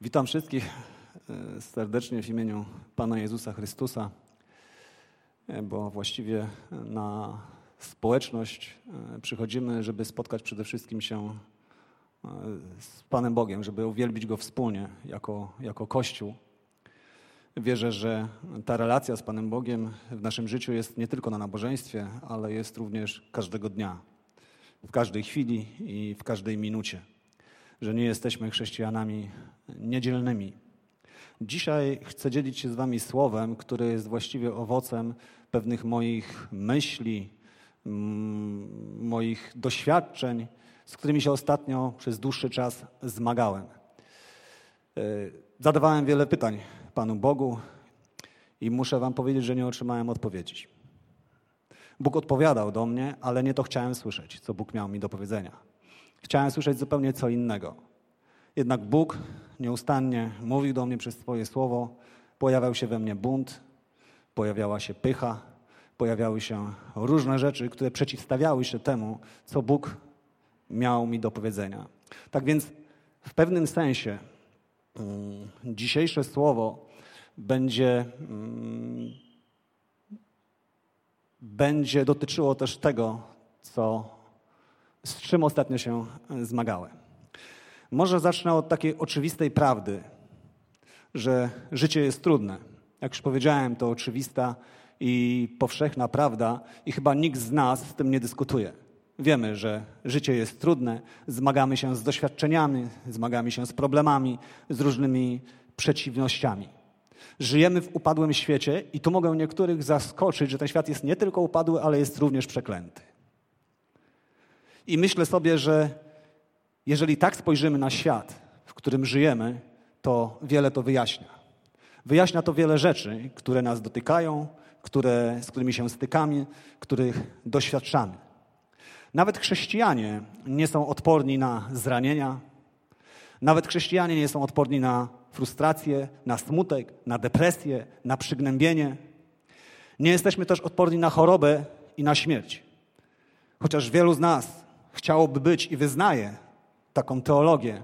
Witam wszystkich serdecznie w imieniu Pana Jezusa Chrystusa, bo właściwie na społeczność przychodzimy, żeby spotkać przede wszystkim się z Panem Bogiem, żeby uwielbić Go wspólnie jako Kościół. Wierzę, że ta relacja z Panem Bogiem w naszym życiu jest nie tylko na nabożeństwie, ale jest również każdego dnia, w każdej chwili i w każdej minucie. Że nie jesteśmy chrześcijanami niedzielnymi. Dzisiaj chcę dzielić się z wami słowem, które jest właściwie owocem pewnych moich myśli, moich doświadczeń, z którymi się ostatnio przez dłuższy czas zmagałem. Zadawałem wiele pytań Panu Bogu i muszę wam powiedzieć, że nie otrzymałem odpowiedzi. Bóg odpowiadał do mnie, ale nie to chciałem słyszeć, co Bóg miał mi do powiedzenia. Chciałem słyszeć zupełnie co innego. Jednak Bóg nieustannie mówił do mnie przez swoje słowo. Pojawiał się we mnie bunt, pojawiała się pycha, pojawiały się różne rzeczy, które przeciwstawiały się temu, co Bóg miał mi do powiedzenia. Tak więc w pewnym sensie dzisiejsze słowo będzie dotyczyło też tego, z czym ostatnio się zmagałem. Może zacznę od takiej oczywistej prawdy, że życie jest trudne. Jak już powiedziałem, to oczywista i powszechna prawda i chyba nikt z nas z tym nie dyskutuje. Wiemy, że życie jest trudne, zmagamy się z doświadczeniami, zmagamy się z problemami, z różnymi przeciwnościami. Żyjemy w upadłym świecie i tu mogę niektórych zaskoczyć, że ten świat jest nie tylko upadły, ale jest również przeklęty. I myślę sobie, że jeżeli tak spojrzymy na świat, w którym żyjemy, to wiele to wyjaśnia. Wyjaśnia to wiele rzeczy, które nas dotykają, z którymi się stykamy, których doświadczamy. Nawet chrześcijanie nie są odporni na zranienia. Nawet chrześcijanie nie są odporni na frustrację, na smutek, na depresję, na przygnębienie. Nie jesteśmy też odporni na chorobę i na śmierć. Chociaż wielu z nas chciałoby być i wyznaje taką teologię,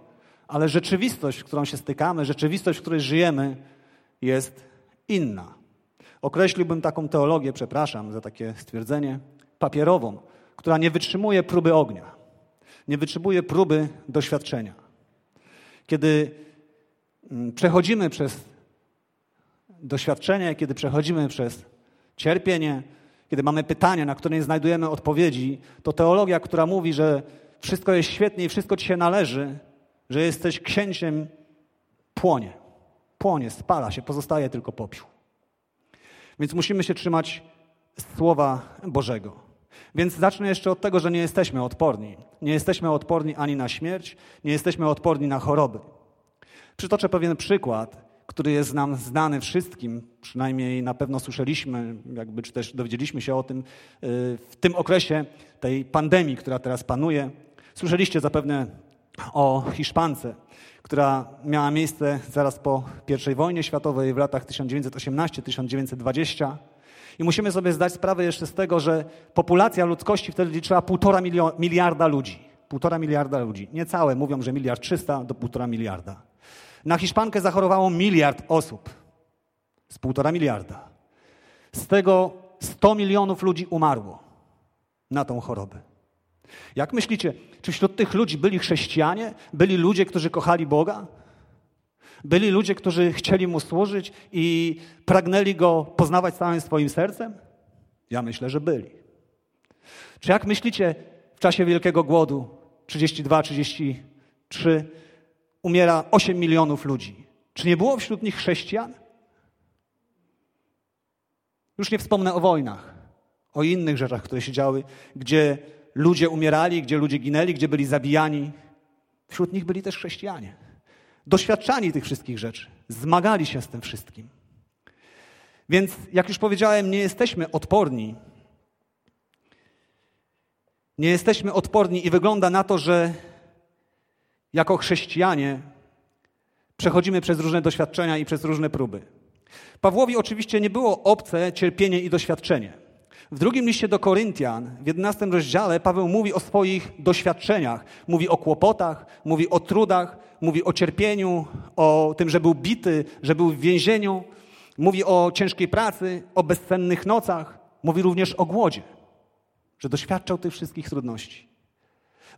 ale rzeczywistość, z którą się stykamy, rzeczywistość, w której żyjemy, jest inna. Określiłbym taką teologię, przepraszam za takie stwierdzenie, papierową, która nie wytrzymuje próby ognia, nie wytrzymuje próby doświadczenia. Kiedy przechodzimy przez doświadczenie, kiedy przechodzimy przez cierpienie, kiedy mamy pytania, na które nie znajdujemy odpowiedzi, to teologia, która mówi, że wszystko jest świetnie i wszystko ci się należy, że jesteś księciem, płonie, spala się, pozostaje tylko popiół. Więc musimy się trzymać Słowa Bożego. Więc zacznę jeszcze od tego, że nie jesteśmy odporni. Nie jesteśmy odporni ani na śmierć, nie jesteśmy odporni na choroby. Przytoczę pewien przykład, który jest nam znany wszystkim, przynajmniej na pewno słyszeliśmy, czy też dowiedzieliśmy się o tym w tym okresie tej pandemii, która teraz panuje. Słyszeliście zapewne o Hiszpance, która miała miejsce zaraz po I wojnie światowej w latach 1918-1920. I musimy sobie zdać sprawę jeszcze z tego, że populacja ludzkości wtedy liczyła 1,5 miliarda ludzi. 1,5 miliarda ludzi. Niecałe, mówią, że 1,3 miliarda do 1,5 miliarda. Na Hiszpankę zachorowało 1 miliard osób z 1,5 miliarda. Z tego 100 milionów ludzi umarło na tą chorobę. Jak myślicie, czy wśród tych ludzi byli chrześcijanie? Byli ludzie, którzy kochali Boga? Byli ludzie, którzy chcieli Mu służyć i pragnęli Go poznawać całym swoim sercem? Ja myślę, że byli. Czy jak myślicie, w czasie Wielkiego Głodu 1932-1933 umiera 8 milionów ludzi. Czy nie było wśród nich chrześcijan? Już nie wspomnę o wojnach, o innych rzeczach, które się działy, gdzie ludzie umierali, gdzie ludzie ginęli, gdzie byli zabijani. Wśród nich byli też chrześcijanie. Doświadczali tych wszystkich rzeczy. Zmagali się z tym wszystkim. Więc, jak już powiedziałem, nie jesteśmy odporni. Nie jesteśmy odporni i wygląda na to, że jako chrześcijanie przechodzimy przez różne doświadczenia i przez różne próby. Pawłowi oczywiście nie było obce cierpienie i doświadczenie. W drugim liście do Koryntian, w 11 rozdziale, Paweł mówi o swoich doświadczeniach. Mówi o kłopotach, mówi o trudach, mówi o cierpieniu, o tym, że był bity, że był w więzieniu. Mówi o ciężkiej pracy, o bezsennych nocach. Mówi również o głodzie, że doświadczał tych wszystkich trudności.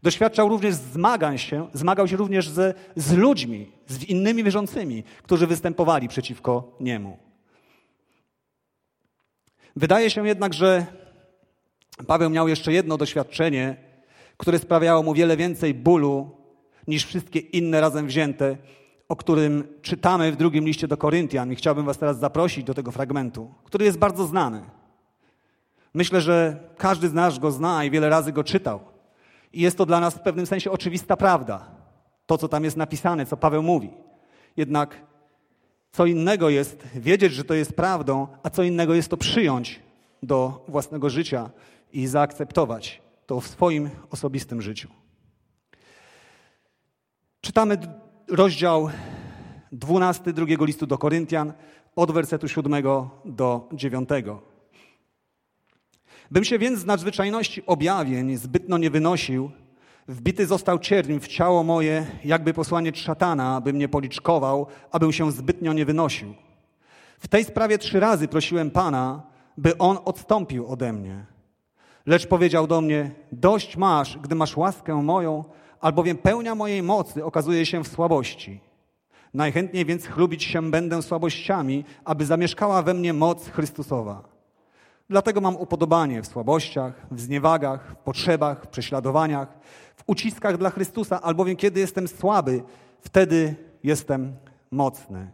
Doświadczał również zmagał się również z ludźmi, z innymi wierzącymi, którzy występowali przeciwko niemu. Wydaje się jednak, że Paweł miał jeszcze jedno doświadczenie, które sprawiało mu wiele więcej bólu niż wszystkie inne razem wzięte, o którym czytamy w drugim liście do Koryntian. I chciałbym was teraz zaprosić do tego fragmentu, który jest bardzo znany. Myślę, że każdy z nas go zna i wiele razy go czytał. I jest to dla nas w pewnym sensie oczywista prawda. To, co tam jest napisane, co Paweł mówi. Jednak co innego jest wiedzieć, że to jest prawdą, a co innego jest to przyjąć do własnego życia i zaakceptować to w swoim osobistym życiu. Czytamy rozdział 12 drugiego listu do Koryntian od wersetu 7 do 9. Bym się więc z nadzwyczajności objawień zbytnio nie wynosił, wbity został cierń w ciało moje, jakby posłaniec szatana, aby mnie policzkował, abym się zbytnio nie wynosił. W tej sprawie 3 razy prosiłem Pana, by On odstąpił ode mnie. Lecz powiedział do mnie, dość masz, gdy masz łaskę moją, albowiem pełnia mojej mocy okazuje się w słabości. Najchętniej więc chlubić się będę słabościami, aby zamieszkała we mnie moc Chrystusowa. Dlatego mam upodobanie w słabościach, w zniewagach, w potrzebach, w prześladowaniach, w uciskach dla Chrystusa, albowiem kiedy jestem słaby, wtedy jestem mocny.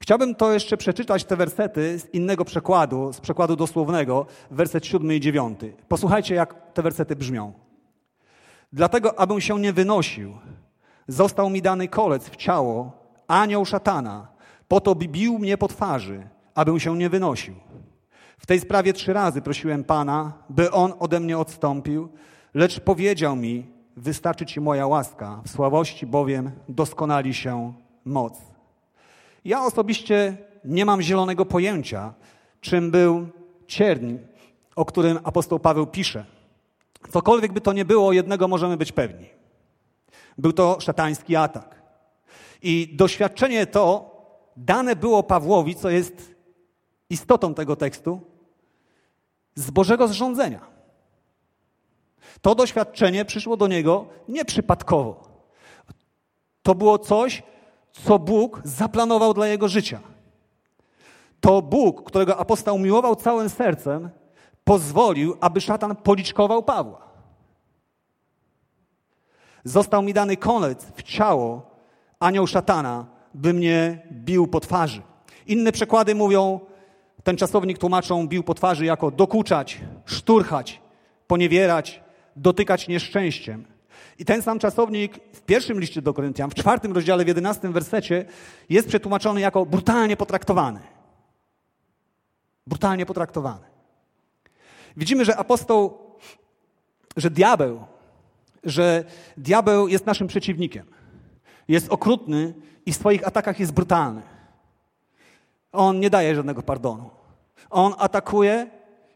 Chciałbym to jeszcze przeczytać, te wersety z innego przekładu, z przekładu dosłownego, werset 7 i 9. Posłuchajcie, jak te wersety brzmią. Dlatego, abym się nie wynosił, został mi dany kolec w ciało, anioł szatana, po to by bił mnie po twarzy, abym się nie wynosił. W tej sprawie 3 razy prosiłem Pana, by On ode mnie odstąpił, lecz powiedział mi, wystarczy Ci moja łaska, w słabości bowiem doskonali się moc. Ja osobiście nie mam zielonego pojęcia, czym był cierń, o którym apostoł Paweł pisze. Cokolwiek by to nie było, jednego możemy być pewni. Był to szatański atak. I doświadczenie to dane było Pawłowi, co jest istotą tego tekstu, z Bożego zrządzenia. To doświadczenie przyszło do niego nieprzypadkowo. To było coś, co Bóg zaplanował dla jego życia. To Bóg, którego apostoł miłował całym sercem, pozwolił, aby szatan policzkował Pawła. Został mi dany kolec w ciało, anioł szatana, by mnie bił po twarzy. Inne przekłady mówią, ten czasownik tłumaczą bił po twarzy jako dokuczać, szturchać, poniewierać, dotykać nieszczęściem. I ten sam czasownik w pierwszym liście do Koryntian, w 4 rozdziale, w 11 wersecie jest przetłumaczony jako brutalnie potraktowany. Brutalnie potraktowany. Widzimy, że apostoł, że diabeł jest naszym przeciwnikiem. Jest okrutny i w swoich atakach jest brutalny. On nie daje żadnego pardonu. On atakuje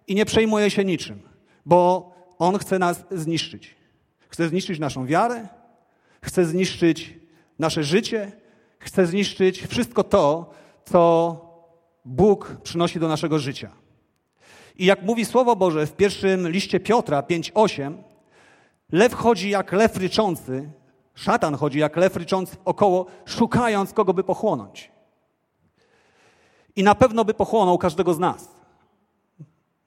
i nie przejmuje się niczym, bo on chce nas zniszczyć. Chce zniszczyć naszą wiarę, chce zniszczyć nasze życie, chce zniszczyć wszystko to, co Bóg przynosi do naszego życia. I jak mówi Słowo Boże w pierwszym liście Piotra 5:8, lew chodzi jak lew ryczący, szatan chodzi jak lew ryczący wokoło, szukając kogo by pochłonąć. I na pewno by pochłonął każdego z nas,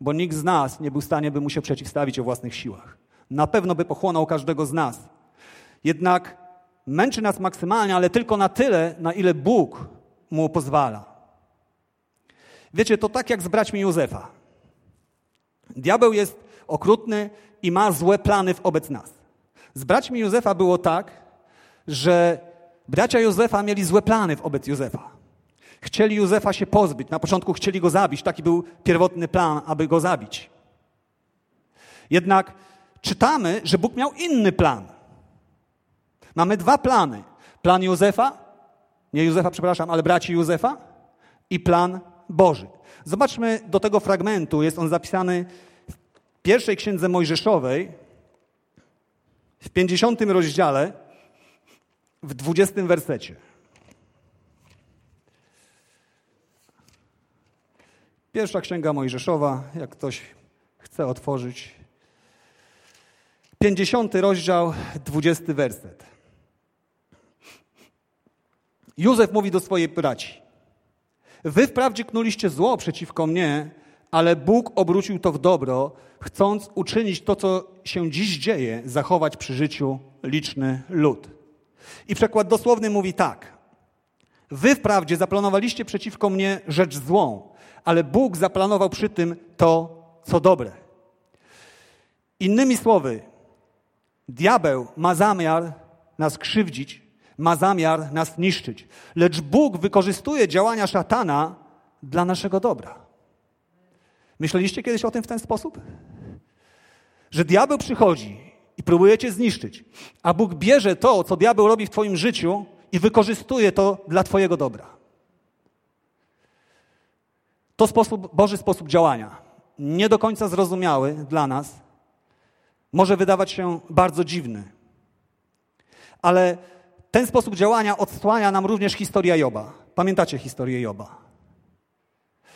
bo nikt z nas nie był w stanie, by mu się przeciwstawić o własnych siłach. Na pewno by pochłonął każdego z nas. Jednak męczy nas maksymalnie, ale tylko na tyle, na ile Bóg mu pozwala. Wiecie, to tak jak z braćmi Józefa. Diabeł jest okrutny i ma złe plany wobec nas. Z braćmi Józefa było tak, że bracia Józefa mieli złe plany wobec Józefa. Chcieli Józefa się pozbyć. Na początku chcieli go zabić. Taki był pierwotny plan, aby go zabić. Jednak czytamy, że Bóg miał inny plan. Mamy 2 plany. Plan braci Józefa i plan Boży. Zobaczmy do tego fragmentu. Jest on zapisany w pierwszej Księdze Mojżeszowej, w 50 rozdziale, w 20 wersecie. Pierwsza Księga Mojżeszowa, jak ktoś chce otworzyć. 50 rozdział, 20 werset. Józef mówi do swojej braci. Wy wprawdzie knuliście zło przeciwko mnie, ale Bóg obrócił to w dobro, chcąc uczynić to, co się dziś dzieje, zachować przy życiu liczny lud. I przekład dosłowny mówi tak. Wy wprawdzie zaplanowaliście przeciwko mnie rzecz złą, ale Bóg zaplanował przy tym to, co dobre. Innymi słowy, diabeł ma zamiar nas krzywdzić, ma zamiar nas niszczyć. Lecz Bóg wykorzystuje działania szatana dla naszego dobra. Myśleliście kiedyś o tym w ten sposób? Że diabeł przychodzi i próbuje cię zniszczyć, a Bóg bierze to, co diabeł robi w twoim życiu i wykorzystuje to dla twojego dobra. To Boży sposób działania. Nie do końca zrozumiały dla nas. Może wydawać się bardzo dziwny. Ale ten sposób działania odsłania nam również historia Joba. Pamiętacie historię Joba?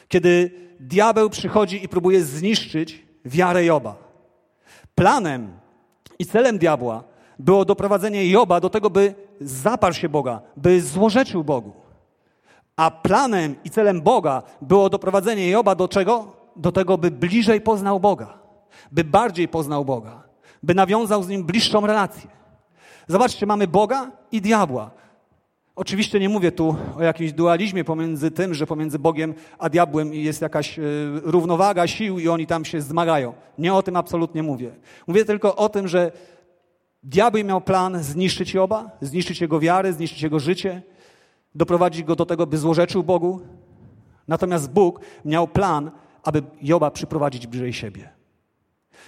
Kiedy diabeł przychodzi i próbuje zniszczyć wiarę Joba. Planem i celem diabła było doprowadzenie Joba do tego, by zaparł się Boga, by złorzeczył Bogu. A planem i celem Boga było doprowadzenie Joba do czego? Do tego, by bliżej poznał Boga, by bardziej poznał Boga, by nawiązał z Nim bliższą relację. Zobaczcie, mamy Boga i diabła. Oczywiście nie mówię tu o jakimś dualizmie pomiędzy tym, że pomiędzy Bogiem a diabłem jest jakaś równowaga sił i oni tam się zmagają. Nie o tym absolutnie mówię. Mówię tylko o tym, że diabeł miał plan zniszczyć Joba, zniszczyć jego wiarę, zniszczyć jego życie, doprowadzić go do tego, by złorzeczył Bogu. Natomiast Bóg miał plan, aby Joba przyprowadzić bliżej siebie.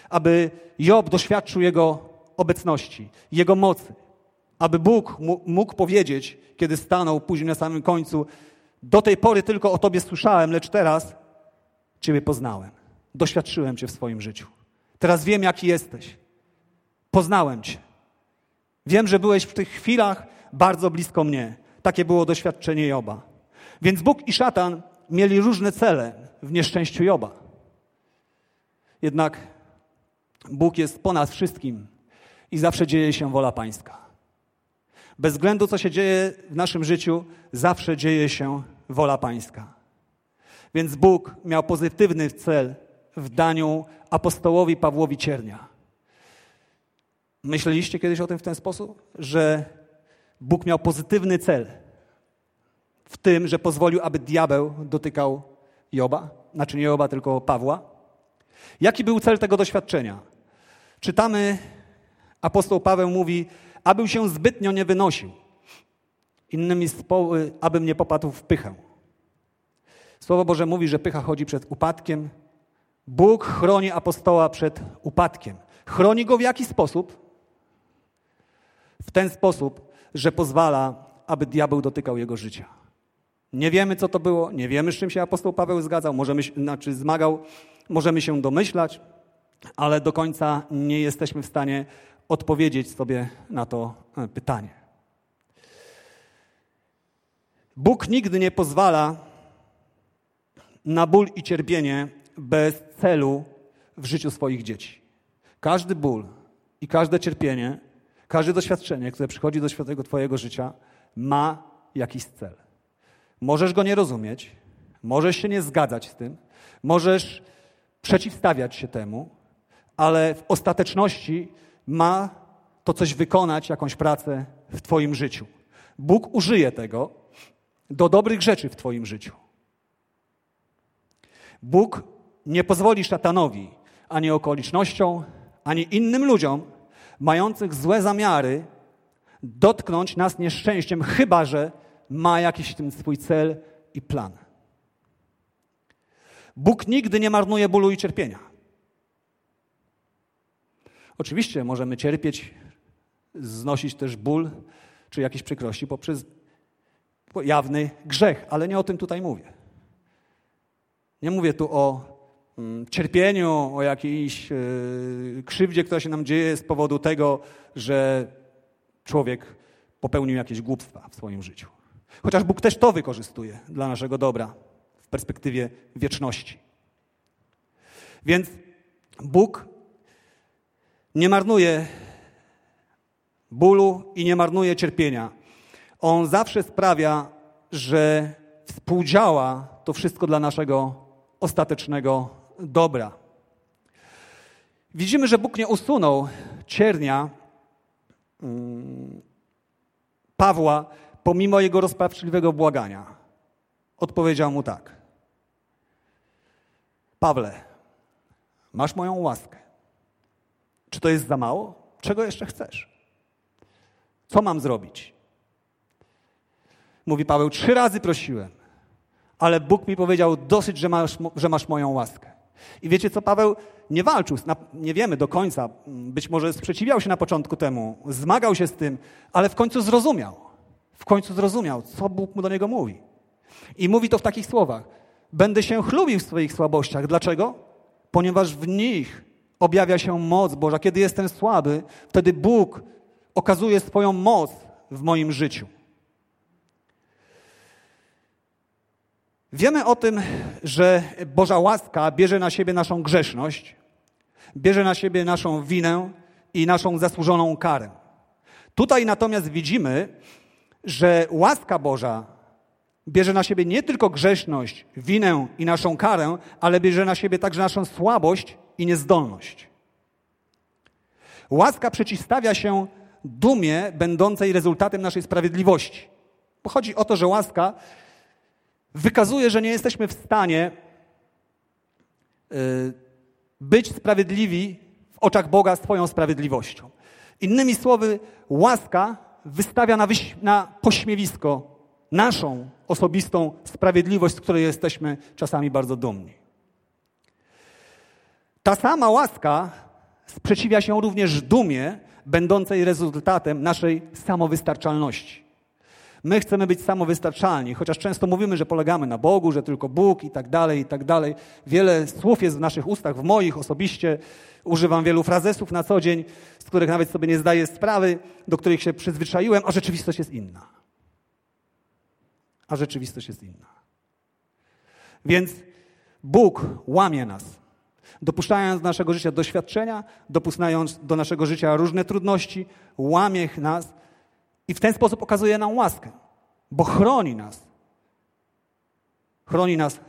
Aby Job doświadczył jego obecności, jego mocy. Aby Bóg mógł powiedzieć, kiedy stanął później na samym końcu, do tej pory tylko o Tobie słyszałem, lecz teraz Ciebie poznałem. Doświadczyłem Cię w swoim życiu. Teraz wiem, jaki jesteś. Poznałem Cię. Wiem, że byłeś w tych chwilach bardzo blisko mnie. Takie było doświadczenie Joba. Więc Bóg i szatan mieli różne cele w nieszczęściu Joba. Jednak Bóg jest po nas wszystkim i zawsze dzieje się wola Pańska. Bez względu, co się dzieje w naszym życiu, zawsze dzieje się wola Pańska. Więc Bóg miał pozytywny cel w daniu apostołowi Pawłowi Ciernia. Myśleliście kiedyś o tym w ten sposób? Że Bóg miał pozytywny cel w tym, że pozwolił, aby diabeł dotykał Joba? Znaczy nie Joba, tylko Pawła. Jaki był cel tego doświadczenia? Czytamy, apostoł Paweł mówi, abym się zbytnio nie wynosił. Innymi słowy, abym nie popadł w pychę. Słowo Boże mówi, że pycha chodzi przed upadkiem. Bóg chroni apostoła przed upadkiem. Chroni go w jaki sposób? W ten sposób, że pozwala, aby diabeł dotykał jego życia. Nie wiemy, co to było, nie wiemy, z czym się apostoł Paweł zgadzał, zmagał, możemy się domyślać, ale do końca nie jesteśmy w stanie odpowiedzieć sobie na to pytanie. Bóg nigdy nie pozwala na ból i cierpienie bez celu w życiu swoich dzieci. Każdy ból i każde cierpienie, każde doświadczenie, które przychodzi do światłego twojego życia, ma jakiś cel. Możesz go nie rozumieć, możesz się nie zgadzać z tym, możesz przeciwstawiać się temu, ale w ostateczności ma to coś wykonać, jakąś pracę w twoim życiu. Bóg użyje tego do dobrych rzeczy w twoim życiu. Bóg nie pozwoli szatanowi, ani okolicznościom, ani innym ludziom mających złe zamiary dotknąć nas nieszczęściem, chyba że ma jakiś w tym swój cel i plan. Bóg nigdy nie marnuje bólu i cierpienia. Oczywiście możemy cierpieć, znosić też ból czy jakieś przykrości poprzez jawny grzech, ale nie o tym tutaj mówię. Nie mówię tu o cierpieniu, o jakiejś krzywdzie, która się nam dzieje z powodu tego, że człowiek popełnił jakieś głupstwa w swoim życiu. Chociaż Bóg też to wykorzystuje dla naszego dobra w perspektywie wieczności. Więc Bóg nie marnuje bólu i nie marnuje cierpienia. On zawsze sprawia, że współdziała to wszystko dla naszego ostatecznego dobra. Widzimy, że Bóg nie usunął ciernia Pawła pomimo jego rozpaczliwego błagania. Odpowiedział mu tak. Pawle, masz moją łaskę. Czy to jest za mało? Czego jeszcze chcesz? Co mam zrobić? Mówi Paweł, 3 razy prosiłem, ale Bóg mi powiedział dosyć, że masz moją łaskę. I wiecie co, Paweł nie walczył, nie wiemy do końca, być może sprzeciwiał się na początku temu, zmagał się z tym, ale w końcu zrozumiał. W końcu zrozumiał, co Bóg mu do niego mówi. I mówi to w takich słowach. Będę się chlubił w swoich słabościach. Dlaczego? Ponieważ w nich objawia się moc Boża. Kiedy jestem słaby, wtedy Bóg okazuje swoją moc w moim życiu. Wiemy o tym, że Boża łaska bierze na siebie naszą grzeszność, bierze na siebie naszą winę i naszą zasłużoną karę. Tutaj natomiast widzimy, że łaska Boża bierze na siebie nie tylko grzeszność, winę i naszą karę, ale bierze na siebie także naszą słabość i niezdolność. Łaska przeciwstawia się dumie będącej rezultatem naszej sprawiedliwości. Bo chodzi o to, że łaska wykazuje, że nie jesteśmy w stanie być sprawiedliwi w oczach Boga swoją sprawiedliwością. Innymi słowy, łaska wystawia na pośmiewisko naszą osobistą sprawiedliwość, z której jesteśmy czasami bardzo dumni. Ta sama łaska sprzeciwia się również dumie będącej rezultatem naszej samowystarczalności. My chcemy być samowystarczalni, chociaż często mówimy, że polegamy na Bogu, że tylko Bóg i tak dalej, i tak dalej. Wiele słów jest w naszych ustach, w moich osobiście. Używam wielu frazesów na co dzień, z których nawet sobie nie zdaję sprawy, do których się przyzwyczaiłem, a rzeczywistość jest inna. A rzeczywistość jest inna. Więc Bóg łamie nas, dopuszczając do naszego życia doświadczenia, dopuszczając do naszego życia różne trudności, łamie nas, i w ten sposób okazuje nam łaskę, bo chroni nas. Chroni nas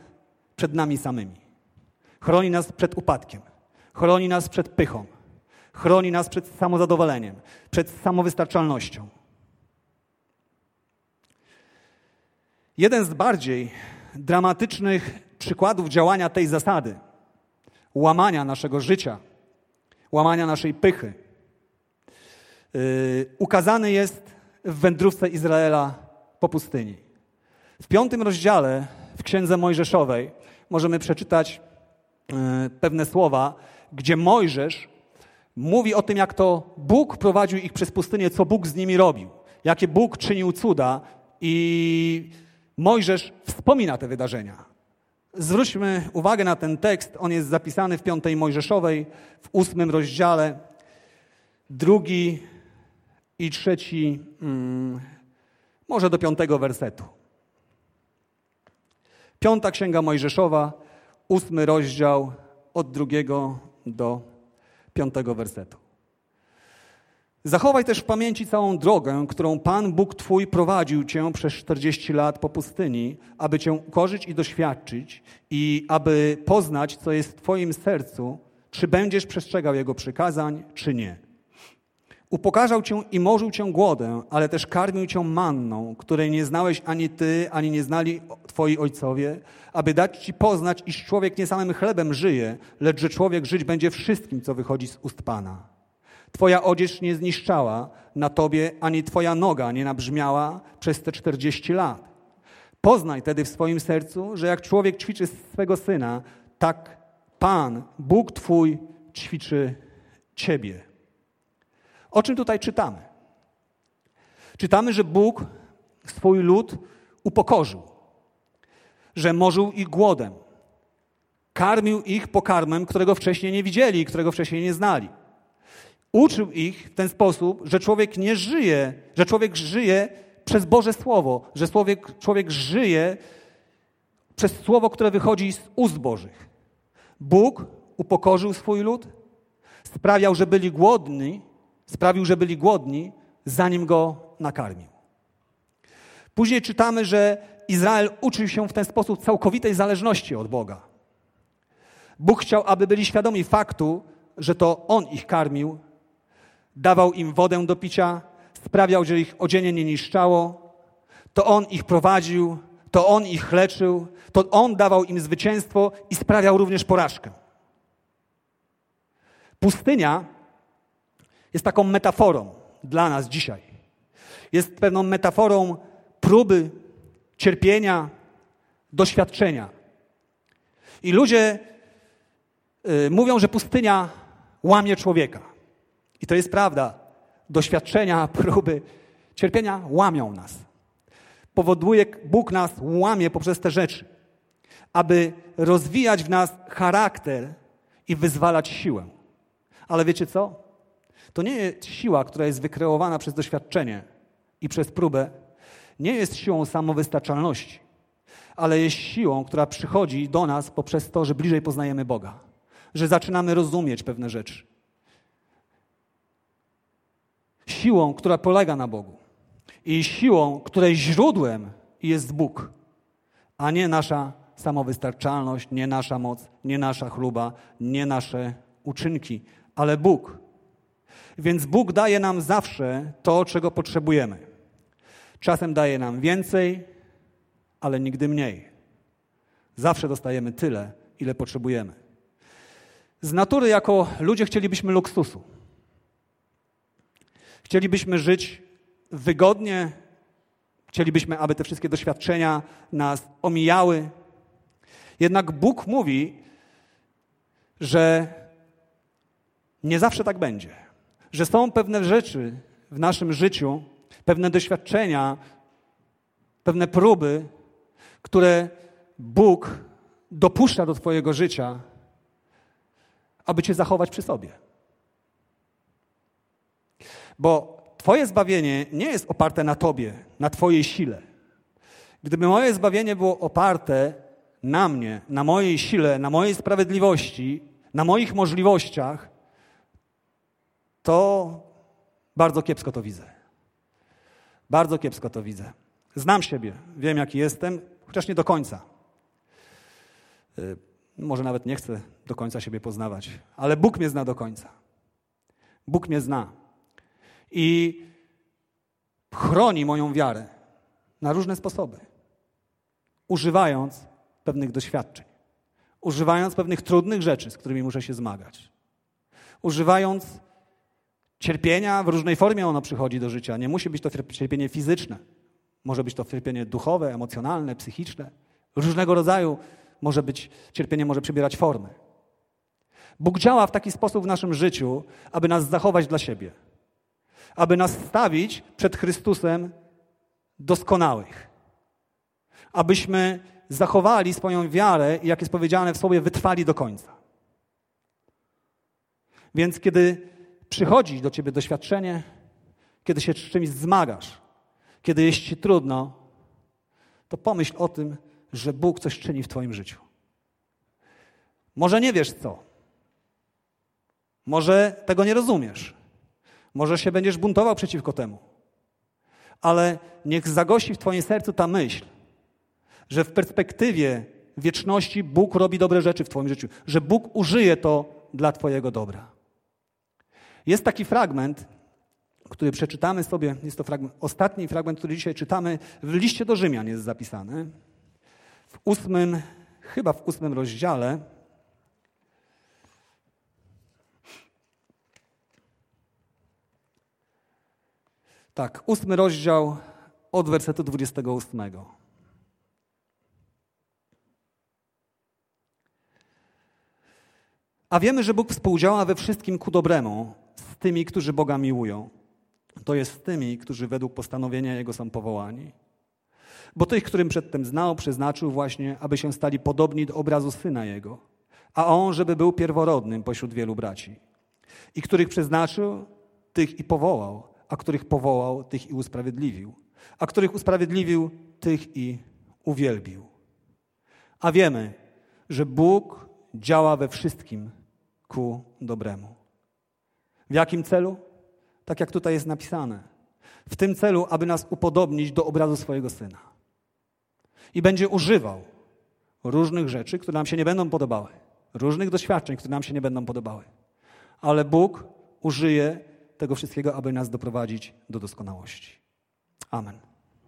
przed nami samymi. Chroni nas przed upadkiem. Chroni nas przed pychą. Chroni nas przed samozadowaleniem, przed samowystarczalnością. Jeden z bardziej dramatycznych przykładów działania tej zasady, łamania naszego życia, łamania naszej pychy, ukazany jest w wędrówce Izraela po pustyni. W 5 rozdziale w Księdze Mojżeszowej możemy przeczytać pewne słowa, gdzie Mojżesz mówi o tym, jak to Bóg prowadził ich przez pustynię, co Bóg z nimi robił, jakie Bóg czynił cuda i Mojżesz wspomina te wydarzenia. Zwróćmy uwagę na ten tekst, on jest zapisany w 5 Mojżeszowej, w 8 rozdziale, 2 i 3, może do 5 wersetu. 5 Księga Mojżeszowa, 8 rozdział, od 2 do 5 wersetu. Zachowaj też w pamięci całą drogę, którą Pan Bóg Twój prowadził Cię przez 40 lat po pustyni, aby Cię ukorzyć i doświadczyć i aby poznać, co jest w Twoim sercu, czy będziesz przestrzegał Jego przykazań, czy nie. Upokarzał Cię i morzył Cię głodem, ale też karmił Cię manną, której nie znałeś ani Ty, ani nie znali Twoi ojcowie, aby dać Ci poznać, iż człowiek nie samym chlebem żyje, lecz że człowiek żyć będzie wszystkim, co wychodzi z ust Pana. Twoja odzież nie zniszczała na Tobie, ani Twoja noga nie nabrzmiała przez te 40 lat. Poznaj tedy w swoim sercu, że jak człowiek ćwiczy swego syna, tak Pan, Bóg Twój, ćwiczy Ciebie. O czym tutaj czytamy? Czytamy, że Bóg swój lud upokorzył, że morzył ich głodem, Karmił ich pokarmem, którego wcześniej nie widzieli, którego wcześniej nie znali. Uczył ich w ten sposób, że człowiek nie żyje, że człowiek żyje przez Boże Słowo, że człowiek żyje przez Słowo, które wychodzi z ust Bożych. Bóg upokorzył swój lud, sprawił, że byli głodni, zanim go nakarmił. Później czytamy, że Izrael uczył się w ten sposób całkowitej zależności od Boga. Bóg chciał, aby byli świadomi faktu, że to On ich karmił, dawał im wodę do picia, sprawiał, że ich odzienie nie niszczało, to On ich prowadził, to On ich leczył, to On dawał im zwycięstwo i sprawiał również porażkę. Pustynia jest taką metaforą dla nas dzisiaj. Jest pewną metaforą próby, cierpienia, doświadczenia. I ludzie mówią, że pustynia łamie człowieka. I to jest prawda. Doświadczenia, próby, cierpienia łamią nas. Powoduje, Bóg nas łamie poprzez te rzeczy, aby rozwijać w nas charakter i wyzwalać siłę. Ale wiecie co? To nie jest siła, która jest wykreowana przez doświadczenie i przez próbę. Nie jest siłą samowystarczalności, ale jest siłą, która przychodzi do nas poprzez to, że bliżej poznajemy Boga, że zaczynamy rozumieć pewne rzeczy. Siłą, która polega na Bogu i siłą, której źródłem jest Bóg, a nie nasza samowystarczalność, nie nasza moc, nie nasza chluba, nie nasze uczynki, ale Bóg. Więc Bóg daje nam zawsze to, czego potrzebujemy. Czasem daje nam więcej, ale nigdy mniej. Zawsze dostajemy tyle, ile potrzebujemy. Z natury jako ludzie chcielibyśmy luksusu. Chcielibyśmy żyć wygodnie. Chcielibyśmy, aby te wszystkie doświadczenia nas omijały. Jednak Bóg mówi, że nie zawsze tak będzie. Że są pewne rzeczy w naszym życiu, pewne doświadczenia, pewne próby, które Bóg dopuszcza do twojego życia, aby cię zachować przy sobie. Bo twoje zbawienie nie jest oparte na tobie, na twojej sile. Gdyby moje zbawienie było oparte na mnie, na mojej sile, na mojej sprawiedliwości, na moich możliwościach, to bardzo kiepsko to widzę. Bardzo kiepsko to widzę. Znam siebie, wiem jaki jestem, chociaż nie do końca. Może nawet nie chcę do końca siebie poznawać, ale Bóg mnie zna do końca. Bóg mnie zna i chroni moją wiarę na różne sposoby, używając pewnych doświadczeń, używając pewnych trudnych rzeczy, z którymi muszę się zmagać, używając cierpienia, w różnej formie ono przychodzi do życia. Nie musi być to cierpienie fizyczne. Może być to cierpienie duchowe, emocjonalne, psychiczne. Różnego rodzaju może być, cierpienie może przybierać formy. Bóg działa w taki sposób w naszym życiu, aby nas zachować dla siebie. Aby nas stawić przed Chrystusem doskonałych. Abyśmy zachowali swoją wiarę i, jak jest powiedziane w Słowie, wytrwali do końca. Więc kiedy przychodzi do ciebie doświadczenie, kiedy się z czymś zmagasz, kiedy jest ci trudno, to pomyśl o tym, że Bóg coś czyni w twoim życiu. Może nie wiesz co. Może tego nie rozumiesz. Może się będziesz buntował przeciwko temu. Ale niech zagości w twoim sercu ta myśl, że w perspektywie wieczności Bóg robi dobre rzeczy w twoim życiu, że Bóg użyje to dla twojego dobra. Jest taki fragment, który przeczytamy sobie, jest to ostatni fragment, który dzisiaj czytamy, w liście do Rzymian jest zapisany, w ósmym rozdziale. Tak, 8 rozdział od wersetu 28. A wiemy, że Bóg współdziała we wszystkim ku dobremu, z tymi, którzy Boga miłują. To jest z tymi, którzy według postanowienia Jego są powołani. Bo tych, którym przedtem znał, przeznaczył właśnie, aby się stali podobni do obrazu Syna Jego, a on, żeby był pierworodnym pośród wielu braci. I których przeznaczył, tych i powołał, a których powołał, tych i usprawiedliwił, a których usprawiedliwił, tych i uwielbił. A wiemy, że Bóg działa we wszystkim ku dobremu. W jakim celu? Tak jak tutaj jest napisane. W tym celu, aby nas upodobnić do obrazu swojego Syna. I będzie używał różnych rzeczy, które nam się nie będą podobały. Różnych doświadczeń, które nam się nie będą podobały. Ale Bóg użyje tego wszystkiego, aby nas doprowadzić do doskonałości. Amen.